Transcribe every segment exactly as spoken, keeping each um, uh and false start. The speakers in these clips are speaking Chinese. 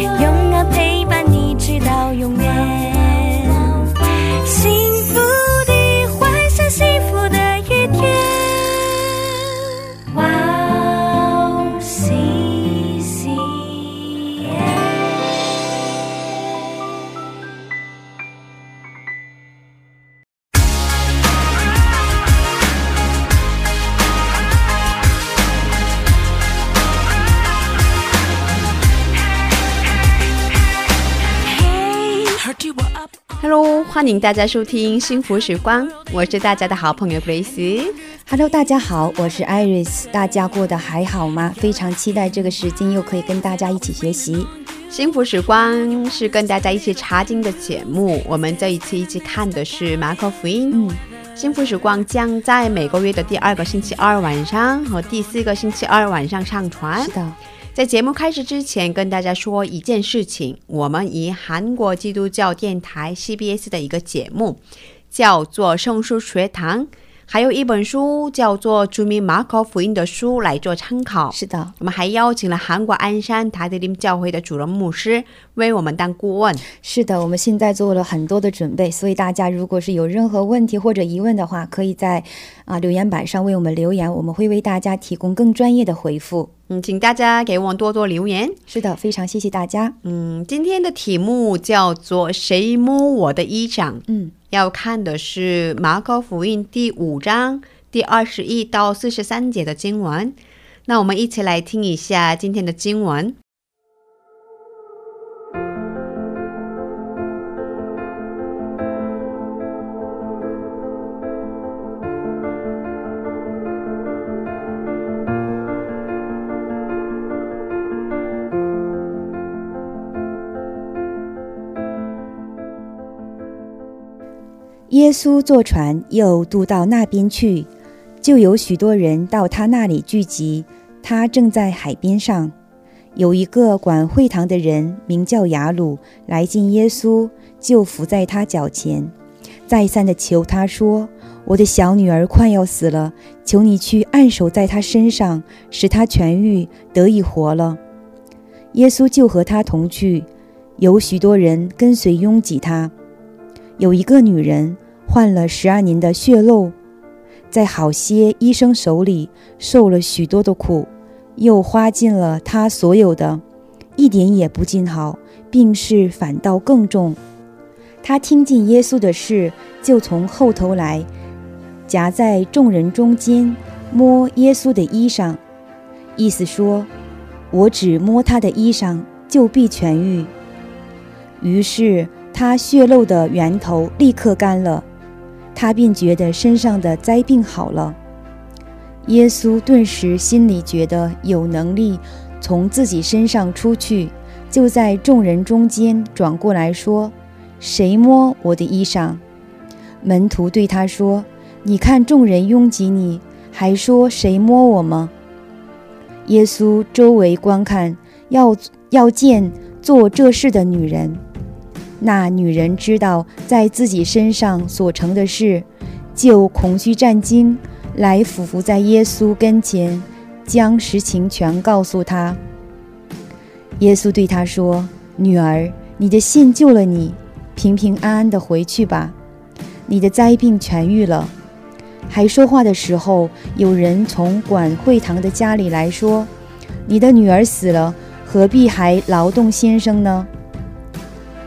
永远陪伴你直到永远 欢迎大家收听幸福时光，我是大家的好朋友 Grace。 Hello， 大家好，我是 Iris。 大家过得还好吗？非常期待这个时间又可以跟大家一起学习。幸福时光是跟大家一起查经的节目，我们这一次一起看的是马可福音。 幸福时光将在每个月的第二个星期二晚上和第四个星期二晚上上传。是的。 在节目开始之前跟大家说一件事情，我们以韩国基督教电台 C B S 的一个节目叫做圣书学堂， 还有一本书叫做著名 马可福音的书 来做参考。是的，我们还邀请了韩国鞍山台德林教会的主任牧师为我们当顾问。是的，我们现在做了很多的准备，所以大家如果是有任何问题或者疑问的话，可以在留言板上为我们留言，我们会为大家提供更专业的回复。 请大家给我们多多留言。是的，非常谢谢大家。嗯，今天的题目叫做谁摸我的衣裳。 要看的是马可福音第五章第二十一到四十三节的经文。 那我们一起来听一下今天的经文。 耶稣坐船又渡到那边去，就有许多人到他那里聚集，他正在海边上。有一个管会堂的人名叫雅鲁，来见耶稣，就伏在他脚前，再三的求他说：“我的小女儿快要死了，求你去按手在她身上，使她痊愈，得以活了。”耶稣就和他同去，有许多人跟随拥挤他。 有一个女人患了十二年的血漏，在好些医生手里受了许多的苦，又花尽了她所有的，一点也不进好，病势反倒更重。她听见耶稣的事，就从后头来，夹在众人中间摸耶稣的衣裳，意思说我只摸他的衣裳就必痊愈。于是 他血漏的源头立刻干了，他便觉得身上的灾病好了。耶稣顿时心里觉得有能力从自己身上出去，就在众人中间转过来说：“谁摸我的衣裳？”门徒对他说：“你看众人拥挤你，还说谁摸我们？”耶稣周围观看，要要见做这事的女人。 那女人知道在自己身上所成的事，就恐惧战惊，来俯伏在耶稣跟前，将实情全告诉他。耶稣对他说：“女儿，你的信救了你，平平安安的回去吧，你的灾病痊愈了。”还说话的时候，有人从管会堂的家里来说：“你的女儿死了，何必还劳动先生呢？”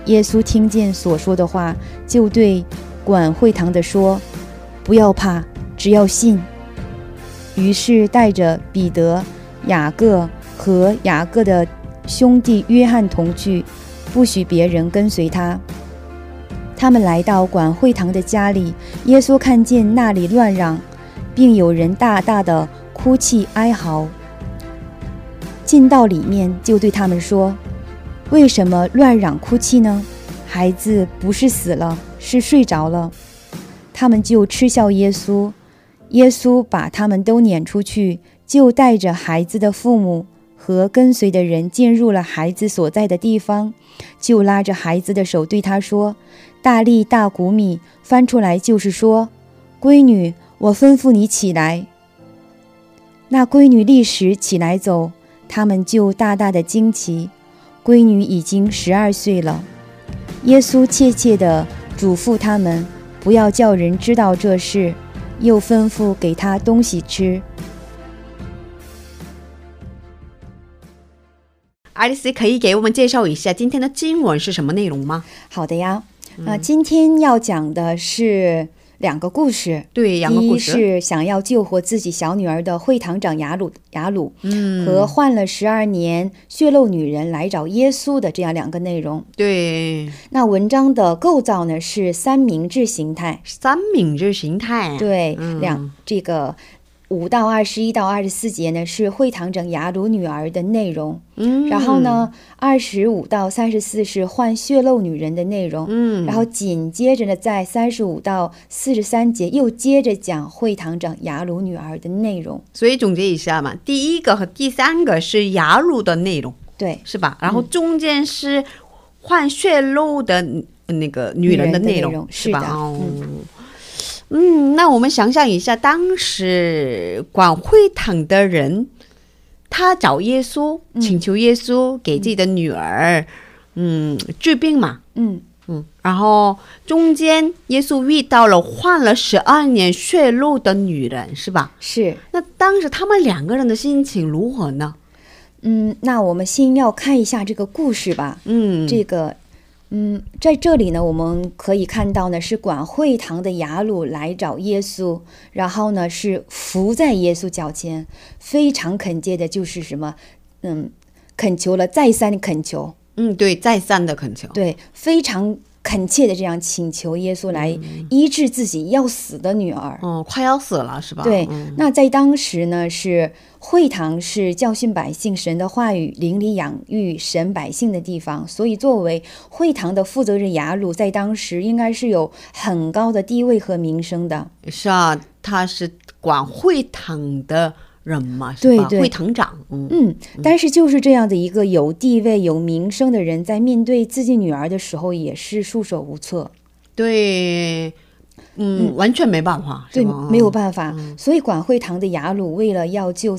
耶稣听见所说的话，就对管会堂的说：“不要怕，只要信。”于是带着彼得、雅各和雅各的兄弟约翰同去，不许别人跟随他。他们来到管会堂的家里，耶稣看见那里乱嚷，并有人大大的哭泣哀嚎。进到里面，就对他们说：“ 为什么乱嚷哭泣呢？孩子不是死了，是睡着了。他们就嗤笑耶稣。耶稣把他们都撵出去，就带着孩子的父母和跟随的人进入了孩子所在的地方，就拉着孩子的手对他说：“大粒大谷米”，翻出来就是说：“闺女，我吩咐你起来。”那闺女立时起来走，他们就大大的惊奇。闺女已经十二岁了。耶稣切切地嘱咐他们不要叫人知道这事，又吩咐给她东西吃。 Alice 可以给我们介绍一下今天的经文是什么内容吗？好的呀，那、呃嗯、今天要讲的是两个故事，对，两个故事。第一是想要救活自己小女儿的会堂长雅鲁，雅鲁、嗯、和患了十二年血漏女人来找耶稣的这样两个内容。对，那文章的构造呢是三明治形态，三明治形态、啊，对，嗯、两这个。 五到二十一到二十四节呢是会堂长雅鲁女儿的内容，嗯，然后呢二十五到三十四是患血漏女人的内容，嗯，然后紧接着呢在三十五到四十三节又接着讲会堂长雅鲁女儿的内容。所以总结一下嘛，第一个和第三个是雅鲁的内容，对，是吧？然后中间是患血漏的那个女人的内容，内容是吧？是的，嗯。 嗯，那我们想想一下，当时管会堂的人，他找耶稣请求耶稣给自己的女儿治病嘛，嗯，然后中间耶稣遇到了患了十二年血漏的女人，是吧？是。那当时他们两个人的心情如何呢？嗯，那我们先要看一下这个故事吧。嗯，这个 嗯，在这里呢，我们可以看到呢，是管会堂的雅鲁来找耶稣，然后呢，是伏在耶稣脚前，非常恳切的，就是什么，嗯，恳求了再三恳求。嗯，对，再三的恳求。对，非常恳切的这样请求耶稣来医治自己要死的女儿。哦，快要死了是吧？对，那在当时呢，是会堂是教训百姓神的话语，邻里养育神百姓的地方，所以作为会堂的负责人雅鲁，在当时应该是有很高的地位和名声的。 是啊，他是管会堂的人嘛，对吧？会堂长，嗯，但是就是这样的一个有地位有名声的人，在面对自己女儿的时候也是束手无策。对，嗯，完全没有办办法。所以管会堂的雅鲁为了要救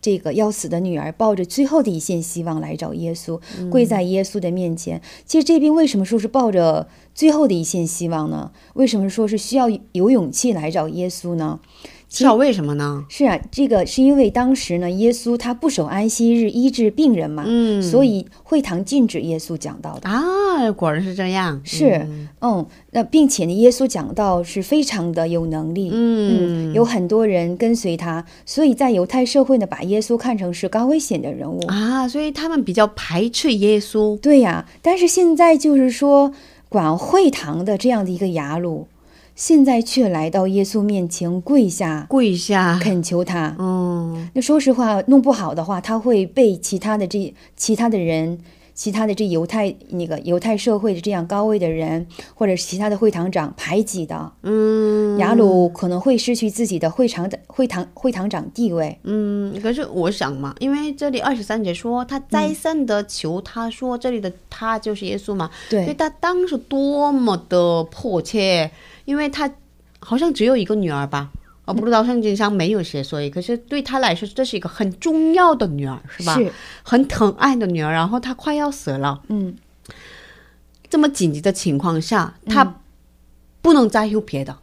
这个要死的女儿，抱着最后的一线希望来找耶稣。贵在耶稣的面前，其实这并为什么说是抱着最后的一线希望呢？为什么说是需要有勇气来找耶稣呢？ 知道为什么呢？是啊，这个是因为当时呢，耶稣他不守安息日，医治病人嘛，所以会堂禁止耶稣讲道的啊，果然是这样。是，嗯，那并且呢，耶稣讲道是非常的有能力，嗯，有很多人跟随他，所以在犹太社会呢把耶稣看成是高危险的人物啊，所以他们比较排斥耶稣。对呀，但是现在就是说管会堂的这样的一个雅鲁， 现在却来到耶稣面前跪下，跪下恳求他。嗯，那说实话弄不好的话他会被其他的这其他的人其他的这犹太那个犹太社会的这样高位的人或者其他的会堂长排挤的。嗯，可是我想嘛，因为这里二十三节说他再三的求，他说这里的他就是耶稣嘛，对，他当时多么的迫切， 因为他好像只有一个女儿吧，我不知道圣经上没有写，所以可是对他来说这是一个很重要的女儿，是吧？很疼爱的女儿，然后他快要死了。嗯，这么紧急的情况下，他不能在乎别的，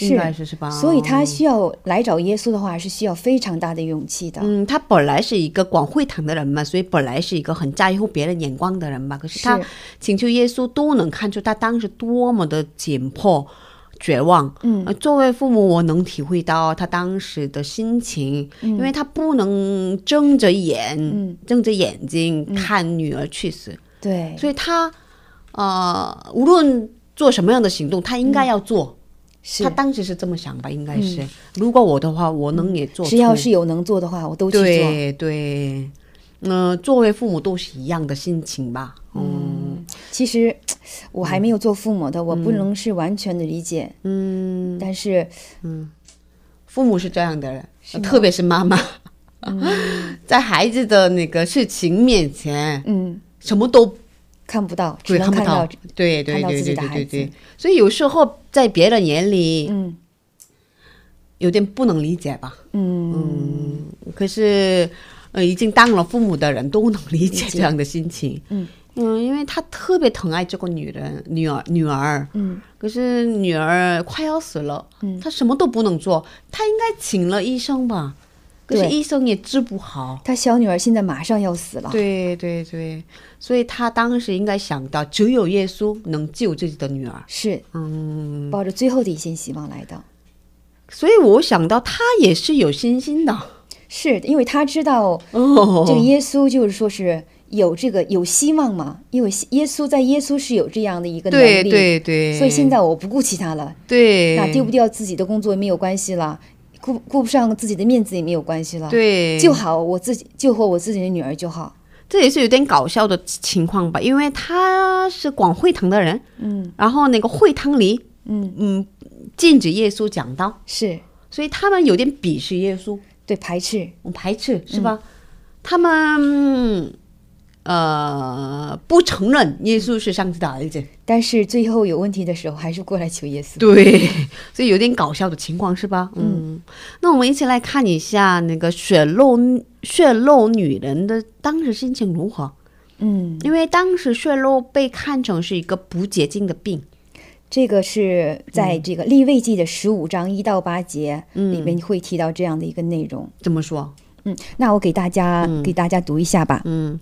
应该是是吧？所以他需要来找耶稣的话，是需要非常大的勇气的。嗯，他本来是一个管会堂的人嘛，所以本来是一个很在乎别人眼光的人吧，可是他请求耶稣都能看出他当时多么的紧迫 绝望。作为父母我能体会到他当时的心情，因为他不能睁着眼睁着眼睛看女儿去死，所以他无论做什么样的行动他应该要做。 他当时是这么想吧，应该是如果我的话我能也做出。只要是有能做的话我都去做。对对，作为父母都是一样的心情吧。 其实我还没有做父母的，我不能是完全的理解，但是父母是这样的人，特别是妈妈嗯、在孩子的那个事情面前，嗯，什么都看不到，只能看到对对对对对对，所以有时候在别人眼里，嗯，有点不能理解吧，嗯嗯，可是呃，已经当了父母的人都能理解这样的心情，嗯。嗯，因为他特别疼爱这个女人，女儿，女儿，嗯，可是女儿快要死了，嗯，他什么都不能做，他应该请了医生吧，可是医生也治不好，他小女儿现在马上要死了，对对对，所以他当时应该想到，只有耶稣能救自己的女儿，是，嗯，抱着最后的一线希望来的，所以我想到他也是有信心的，是因为他知道，哦，这个耶稣就是说是。有这个有希望嘛？因为耶稣在耶稣是有这样的一个能力，对对对，所以现在我不顾其他了，对，那丢不掉自己的工作也没有关系了，顾顾不上自己的面子也没有关系了，对，就好我自己救活我自己的女儿就好。这也是有点搞笑的情况吧，因为他是管会堂的人，嗯，然后那个会堂里，嗯嗯，禁止耶稣讲道，是，所以他们有点鄙视耶稣，对，排斥，排斥是吧？嗯、他们。呃，不承认耶稣是上帝的儿子，但是最后有问题的时候还是过来求耶稣，对，所以有点搞笑的情况是吧？ 嗯, 嗯，那我们一起来看一下那个血漏血漏女人的当时心情如何。嗯，因为当时血漏被看成是一个不洁净的病，这个是在这个利未记的十五章一到八节里面会提到这样的一个内容。怎么说？嗯，那我给大家、嗯、给大家读一下吧。嗯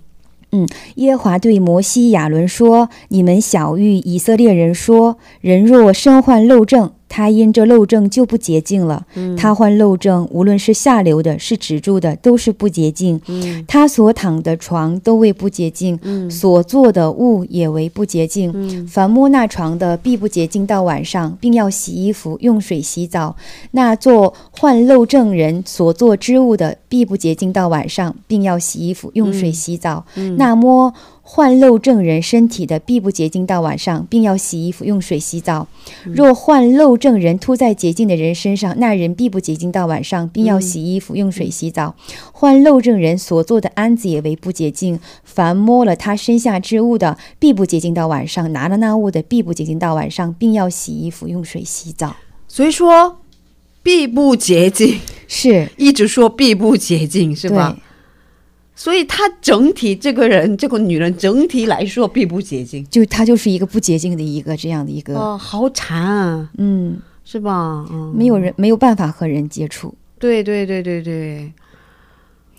嗯，耶和华对摩西亚伦说，你们晓谕以色列人说，人若身患漏症，他因这漏症就不洁净了、嗯、他患漏症，无论是下流的是止住的，都是不洁净、嗯、他所躺的床都为不洁净、嗯、所做的物也为不洁净、嗯、凡摸那床的必不洁净到晚上，并要洗衣服用水洗澡，那做患漏症人所做之物的必不洁净到晚上，并要洗衣服用水洗澡、嗯嗯、那摸患漏症人身体的必不洁净到晚上，并要洗衣服用水洗澡、嗯、若患漏症人吐在洁净的人身上，那人必不洁净到晚上，并要洗衣服用水洗澡、嗯、患漏症人所做的安子也为不洁净，凡摸了他身下之物的必不洁净到晚上，拿了那物的必不洁净到晚上，并要洗衣服用水洗澡。所以说必不洁净，是一直说必不洁净是吧？所以她整体这个人这个女人整体来说并不洁净，就她就是一个不洁净的一个这样的一个、哦、好惨啊，嗯，是吧、嗯、没有人没有办法和人接触，对对对对对、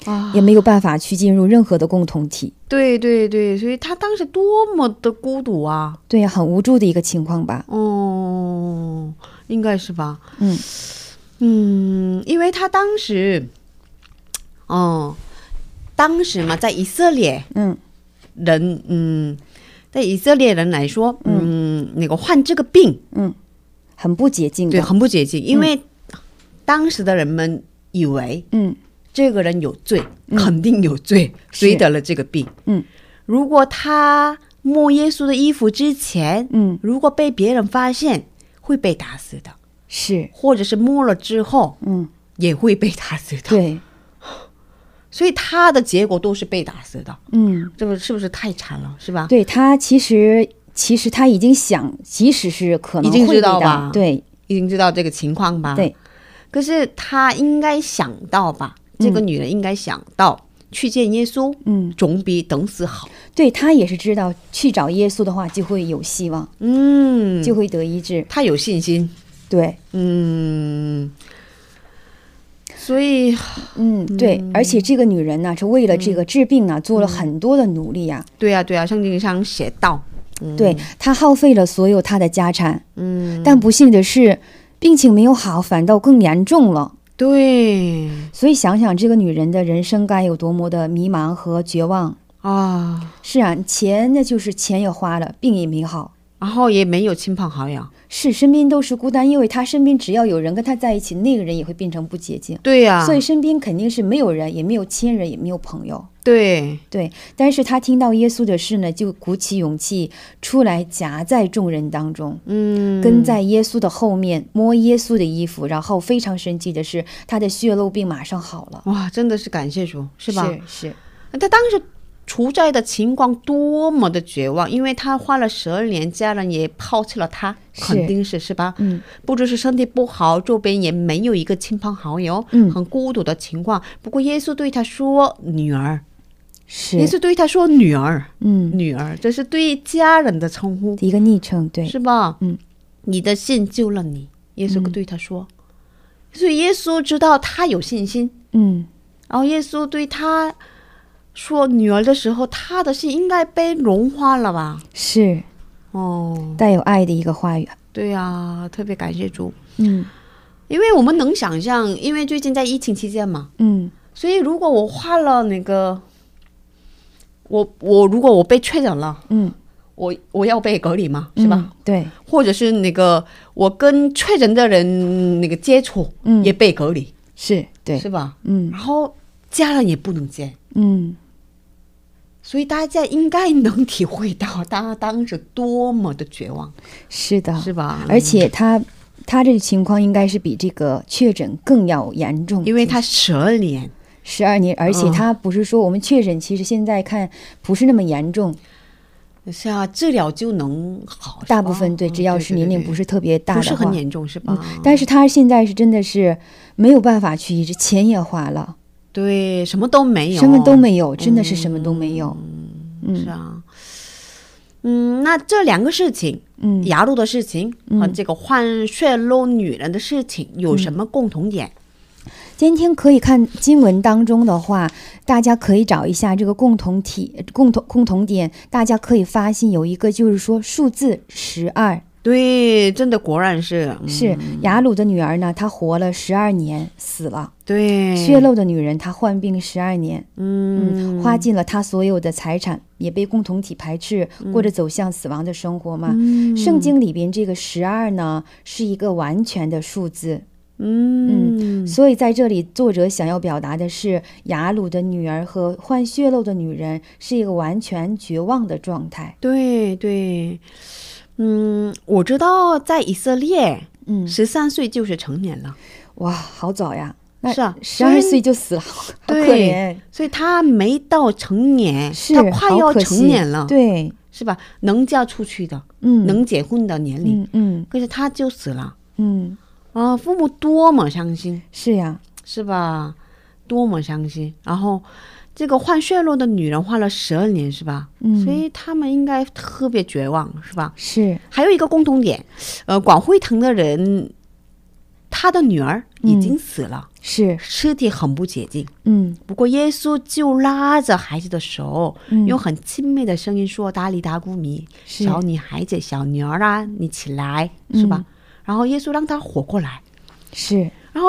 啊、也没有办法去进入任何的共同体，对对对，所以她当时多么的孤独啊，对啊，很无助的一个情况吧，哦，应该是吧，嗯嗯，因为她当时哦当时嘛，在以色列人，嗯，嗯，在以色列人来说，嗯，嗯那个患这个病，嗯，很不洁净的，对，很不洁净，因为当时的人们以为，嗯，这个人有罪，嗯、肯定有罪，谁、嗯、得了这个病，嗯，如果他摸耶稣的衣服之前，嗯，如果被别人发现，会被打死的，是，或者是摸了之后，嗯，也会被打死的，对。所以他的结果都是被打死的，嗯，这个是不是太惨了，是吧？对，他其实其实他已经想，即使是可能会已经知道吧，对，已经知道这个情况吧，对。可是他应该想到吧，嗯、这个女人应该想到去见耶稣，嗯，总比等死好。对，他也是知道去找耶稣的话就会有希望，嗯，就会得医治，他有信心，对，嗯。所以嗯对，而且这个女人呢、啊、是为了这个治病啊、嗯、做了很多的努力啊，对啊对啊，圣经上写道、嗯、对，她耗费了所有她的家产，嗯，但不幸的是病情没有好，反倒更严重了，对，所以想想这个女人的人生该有多么的迷茫和绝望啊，是啊，钱那就是钱也花了，病也没好，然后也没有亲朋好友，是身边都是孤单，因为他身边只要有人跟他在一起，那个人也会变成不洁净。对呀、啊，所以身边肯定是没有人，也没有亲人，也没有朋友。对对，但是他听到耶稣的事呢，就鼓起勇气出来，夹在众人当中，嗯，跟在耶稣的后面，摸耶稣的衣服，然后非常神奇的是，他的血漏病马上好了。哇，真的是感谢主，是吧？是是，他当时处在的情况多么的绝望，因为他花了十二年，家人也抛弃了他，肯定是是吧？嗯，不只是身体不好，周边也没有一个亲朋好友，嗯，很孤独的情况。不过耶稣对他说：“女儿。”是，耶稣对他说：“女儿。”嗯，女儿，这是对家人的称呼，一个昵称，对，是吧？嗯，你的信救了你，耶稣对他说。嗯、所以耶稣知道他有信心，嗯，然后耶稣对他。说女儿的时候，她的心应该被融化了吧？是，哦，带有爱的一个话语。对呀、啊，特别感谢主。嗯，因为我们能想象，因为最近在疫情期间嘛，嗯，所以如果我花了那个，我我如果我被确诊了，嗯，我我要被隔离嘛，是吧、嗯？对，或者是那个我跟确诊的人那个接触，嗯，也被隔离，是对，是吧？嗯，然后家人也不能见，嗯。所以大家应该能体会到他当时多么的绝望，是的，是吧？而且他他这个情况应该是比这个确诊更要严重，因为他十二年，十二年，而且他不是说我们确诊，其实现在看不是那么严重，是啊，治疗就能好，大部分对，只要是年龄不是特别大的话，不是很严重，是吧？但是他现在是真的是没有办法去医治，钱也花了。对，什么都没有，什么都没有，真的是什么都没有。嗯，是啊，嗯，那这两个事情，嗯，牙路的事情和这个患血漏女人的事情有什么共同点？嗯、今天可以看经文当中的话，大家可以找一下这个共同体、共同共同点，大家可以发现有一个就是说数字十二。对，真的果然是、嗯、是雅鲁的女儿呢，她活了十二年，死了。对，血漏的女人她患病十二年，嗯，花尽了她所有的财产，也被共同体排斥，过着走向死亡的生活嘛。嗯、圣经里边这个十二呢，是一个完全的数字。嗯， 嗯，所以在这里作者想要表达的是，雅鲁的女儿和患血漏的女人是一个完全绝望的状态。对对。嗯，我知道在以色列，嗯，十三岁就是成年了，哇，好早呀！那是啊，十二岁就死了，好可怜。所以他没到成年，他快要成年了，对，是吧？能嫁出去的，嗯，能结婚的年龄，嗯，可是他就死了，嗯，啊，父母多么伤心，是呀，是吧？多么伤心，然后。这个患血漏的女人患了十二年，是吧？嗯，所以他们应该特别绝望，是吧？是。还有一个共同点，呃，广惠堂的人，他的女儿已经死了，嗯、是尸体很不洁净。嗯，不过耶稣就拉着孩子的手，嗯、用很亲密的声音说：“达里达姑米，小女孩子，小女儿啊，你起来，是吧？”嗯、然后耶稣让她活过来。是。然后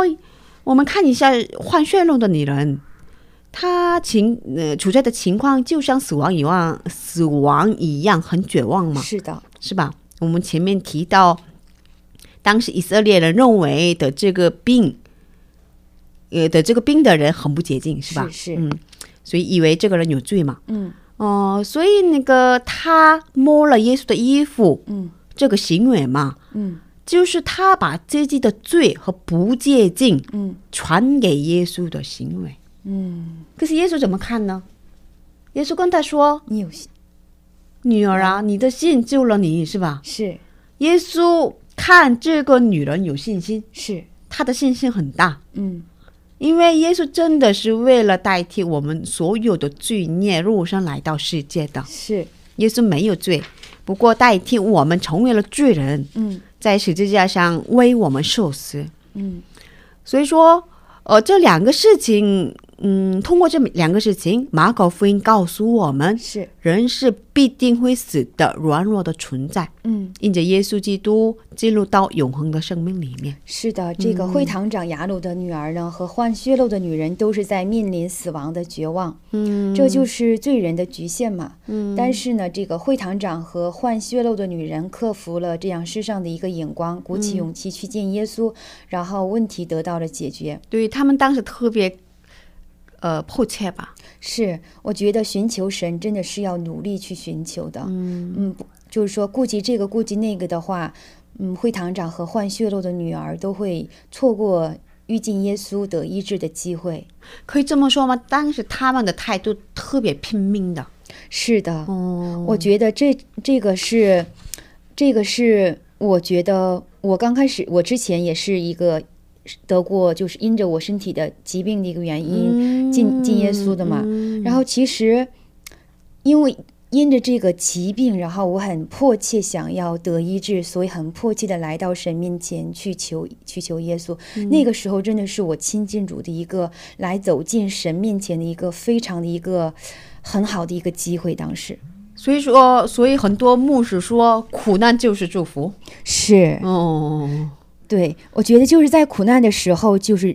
我们看一下患血漏的女人。他情呃处在的情况就像死亡一样，死亡一样很绝望嘛。是的，是吧？我们前面提到，当时以色列人认为的这个病，呃的这个病的人很不洁净，是吧？是是，嗯，所以以为这个人有罪嘛。嗯，哦、呃，所以那个他摸了耶稣的衣服，嗯，这个行为嘛，嗯，就是他把自己的罪和不洁净，嗯，传给耶稣的行为。嗯，可是耶稣怎么看呢？耶稣跟他说：“你有信，女儿啊，你的信救了你，是吧？”是。耶稣看这个女人有信心，是她的信心很大。嗯，因为耶稣真的是为了代替我们所有的罪孽肉身来到世界的。是，耶稣没有罪，不过代替我们成为了罪人。嗯，在十字架上为我们受死。嗯，所以说，呃，这两个事情。嗯，通过这两个事情，马可福音告诉我们，是人是必定会死的软弱的存在，嗯，因着耶稣基督进入到永恒的生命里面。是的，这个会堂长雅鲁的女儿呢、嗯、和患血漏的女人都是在面临死亡的绝望，嗯，这就是罪人的局限嘛。嗯，但是呢这个会堂长和患血漏的女人克服了这样世上的一个眼光，鼓起勇气去见耶稣、嗯、然后问题得到了解决。对，他们当时特别呃，迫切吧。是，我觉得寻求神真的是要努力去寻求的。嗯嗯，就是说顾及这个顾及那个的话，嗯，会堂长和患血漏的女儿都会错过遇见耶稣得医治的机会。可以这么说吗？当时他们的态度特别拼命的。是的，哦，我觉得这这个是，这个是我觉得我刚开始我之前也是一个。得过就是因着我身体的疾病的一个原因进进耶稣的嘛，然后其实因为因着这个疾病，然后我很迫切想要得医治，所以很迫切的来到神面前去求去求耶稣。那个时候真的是我亲近主的一个来走进神面前的一个非常的一个很好的一个机会当时。所以说所以很多牧师说苦难就是祝福。是，哦，对，我觉得就是在苦难的时候，就是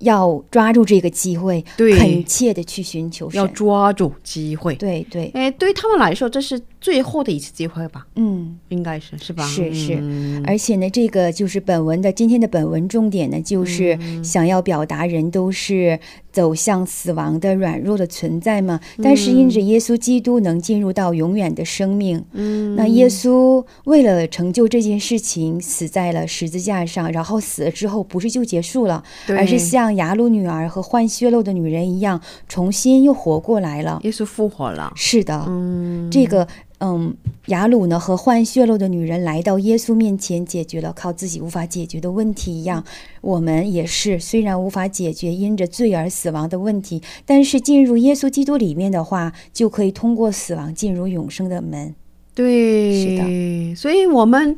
要抓住这个机会，恳切的去寻求神，要抓住机会。对对，哎，对他们来说，这是最后的一次机会吧？嗯，应该是是吧？是是、嗯，而且呢，这个就是本文的今天的本文重点呢，就是想要表达人都是走向死亡的软弱的存在嘛。嗯、但是因着耶稣基督能进入到永远的生命，嗯，那耶稣为了成就这件事情，死在了十字架上，然后死了之后不是就结束了，而是像像雅鲁女儿和患血漏的女人一样重新又活过来了，耶稣复活了。是的，嗯，这个嗯，雅鲁呢和患血漏的女人来到耶稣面前，解决了靠自己无法解决的问题一样，我们也是虽然无法解决因着罪而死亡的问题，但是进入耶稣基督里面的话，就可以通过死亡进入永生的门。对，是的，所以我们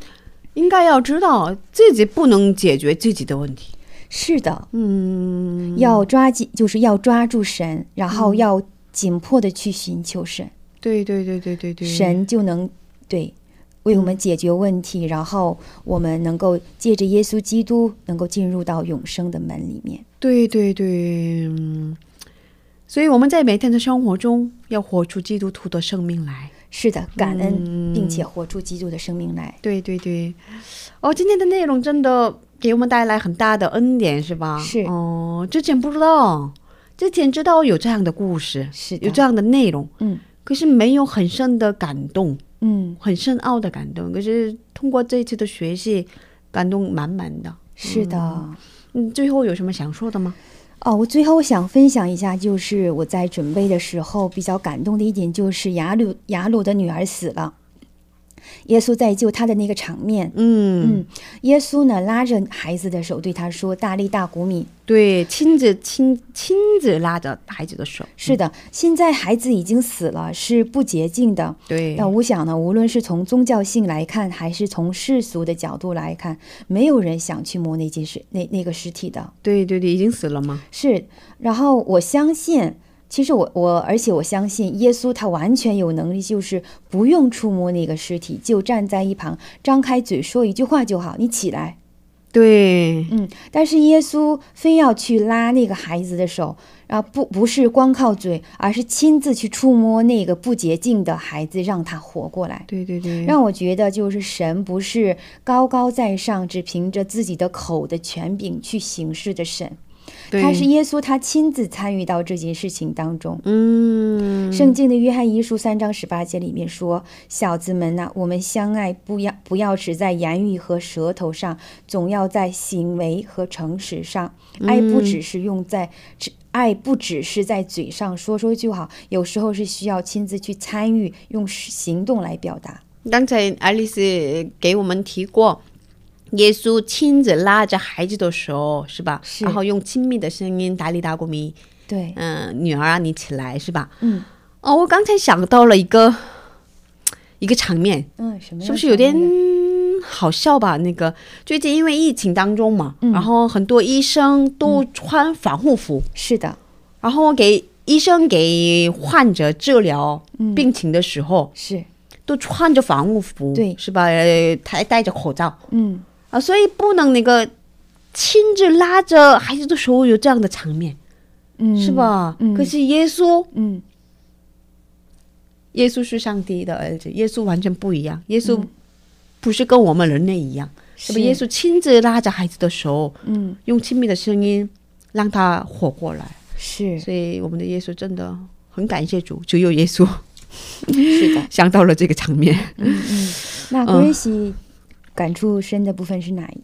应该要知道自己不能解决自己的问题。是的，嗯，要抓紧，就是要抓住神，然后要紧迫的去寻求神。对对对对对对，神就能对为我们解决问题、嗯，然后我们能够借着耶稣基督，能够进入到永生的门里面。对对对，嗯，所以我们在每天的生活中要活出基督徒的生命来。是的，感恩、嗯、并且活出基督的生命来。对对对，哦，今天的内容真的。给我们带来很大的恩典，是吧？是哦，之前不知道，之前知道有这样的故事，是有这样的内容，嗯，可是没有很深的感动，嗯，很深奥的感动。可是通过这一次的学习，感动满满的。是的，嗯，最后有什么想说的吗？哦，我最后想分享一下，就是我在准备的时候比较感动的一点，就是雅鲁雅鲁的女儿死了。耶稣在救他的那个场面，嗯嗯，耶稣呢拉着孩子的手对他说大利大古米，对，亲自亲亲自拉着孩子的手。是的，现在孩子已经死了，是不洁净的。对，那我想呢，无论是从宗教性来看还是从世俗的角度来看，没有人想去摸那件事，那那个尸体的。对对对，已经死了吗？是，然后我相信其实我我而且我相信耶稣他完全有能力，就是不用触摸那个尸体，就站在一旁张开嘴说一句话就好，你起来。对，嗯，但是耶稣非要去拉那个孩子的手，然后不不是光靠嘴，而是亲自去触摸那个不洁净的孩子，让他活过来。对对对，让我觉得就是神不是高高在上只凭着自己的口的权柄去行事的神，他是耶稣，他亲自参与到这件事情当中。嗯，圣经的约翰一书三章十八节里面说：“小子们啊，我们相爱，不要不要只在言语和舌头上，总要在行为和诚实上。爱不只是用在，爱不只是在嘴上说说就好，有时候是需要亲自去参与，用行动来表达。”刚才爱丽丝给我们提过。耶稣亲自拉着孩子的手，是吧？是，然后用亲密的声音大利大古米，对，嗯、呃，女儿啊，你起来，是吧？嗯，哦，我刚才想到了一个一个场面，嗯，什么？是不是有点好笑吧？那个最近因为疫情当中嘛、嗯，然后很多医生都穿防护服，是的。然后给医生给患者治疗病情的时候、嗯、是都穿着防护服，对，是吧？还戴着口罩，嗯啊，所以不能那个亲自拉着孩子的手有这样的场面，嗯，是吧？嗯，可是耶稣，嗯，耶稣是上帝的儿子，耶稣完全不一样，耶稣不是跟我们人类一样，嗯、是吧？耶稣亲自拉着孩子的手，嗯，用亲密的声音让他活过来，是，所以我们的耶稣真的很感谢主，只有耶稣。是的，想到了这个场面。嗯嗯，那Grace感触深的部分是哪一点呢？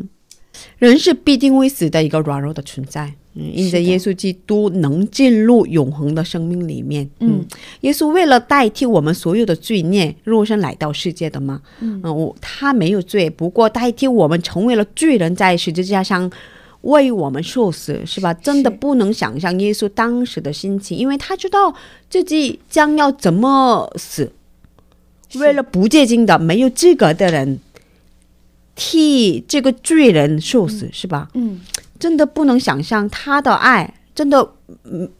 嗯，人是必定会死的一个软弱的存在，嗯，因着耶稣基督能进入永恒的生命里面。嗯，耶稣为了代替我们所有的罪孽，肉身来到世界的嘛。嗯，我、呃、他没有罪，不过代替我们成为了罪人，在十字架上。为我们受死，是吧？真的不能想象耶稣当时的心情，因为他知道自己将要怎么死，为了不洁净的没有资格的人替这个罪人受死、嗯、是吧？嗯，真的不能想象他的爱，真的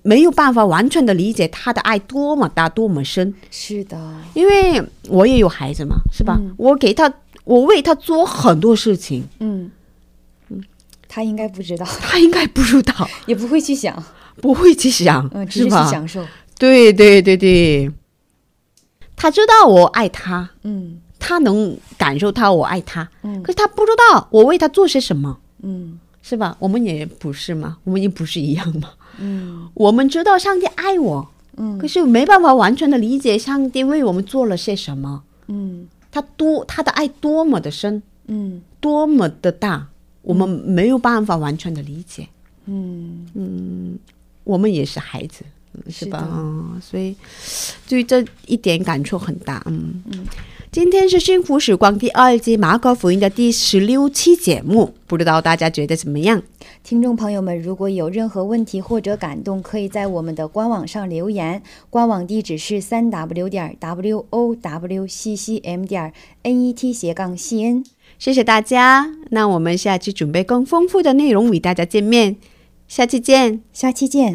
没有办法完全的理解他的爱多么大多么深。是的，因为我也有孩子嘛，是吧、嗯、我给他，我为他做很多事情，嗯，他应该不知道，他应该不知道，也不会去想，不会去想，嗯，只是去享受。对对对对，他知道我爱他，嗯，他能感受到我爱他，嗯，可是他不知道我为他做些什么，嗯，是吧？我们也不是嘛，我们也不是一样嘛，嗯，我们知道上帝爱我，嗯，可是没办法完全的理解上帝为我们做了些什么，嗯，他多他的爱多么的深，嗯，多么的大。我们没有办法完全的理解，嗯嗯，我们也是孩子，是吧？嗯，所以对这一点感触很大。嗯嗯，今天是幸福时光第二季马可福音的第十六期节目，不知道大家觉得怎么样？听众朋友们，如果有任何问题或者感动，可以在我们的官网上留言，官网地址是三 w 点 w o w c c m 点 n e t 斜杠 c n。谢谢大家，那我们下期准备更丰富的内容与大家见面，下期见，下期见。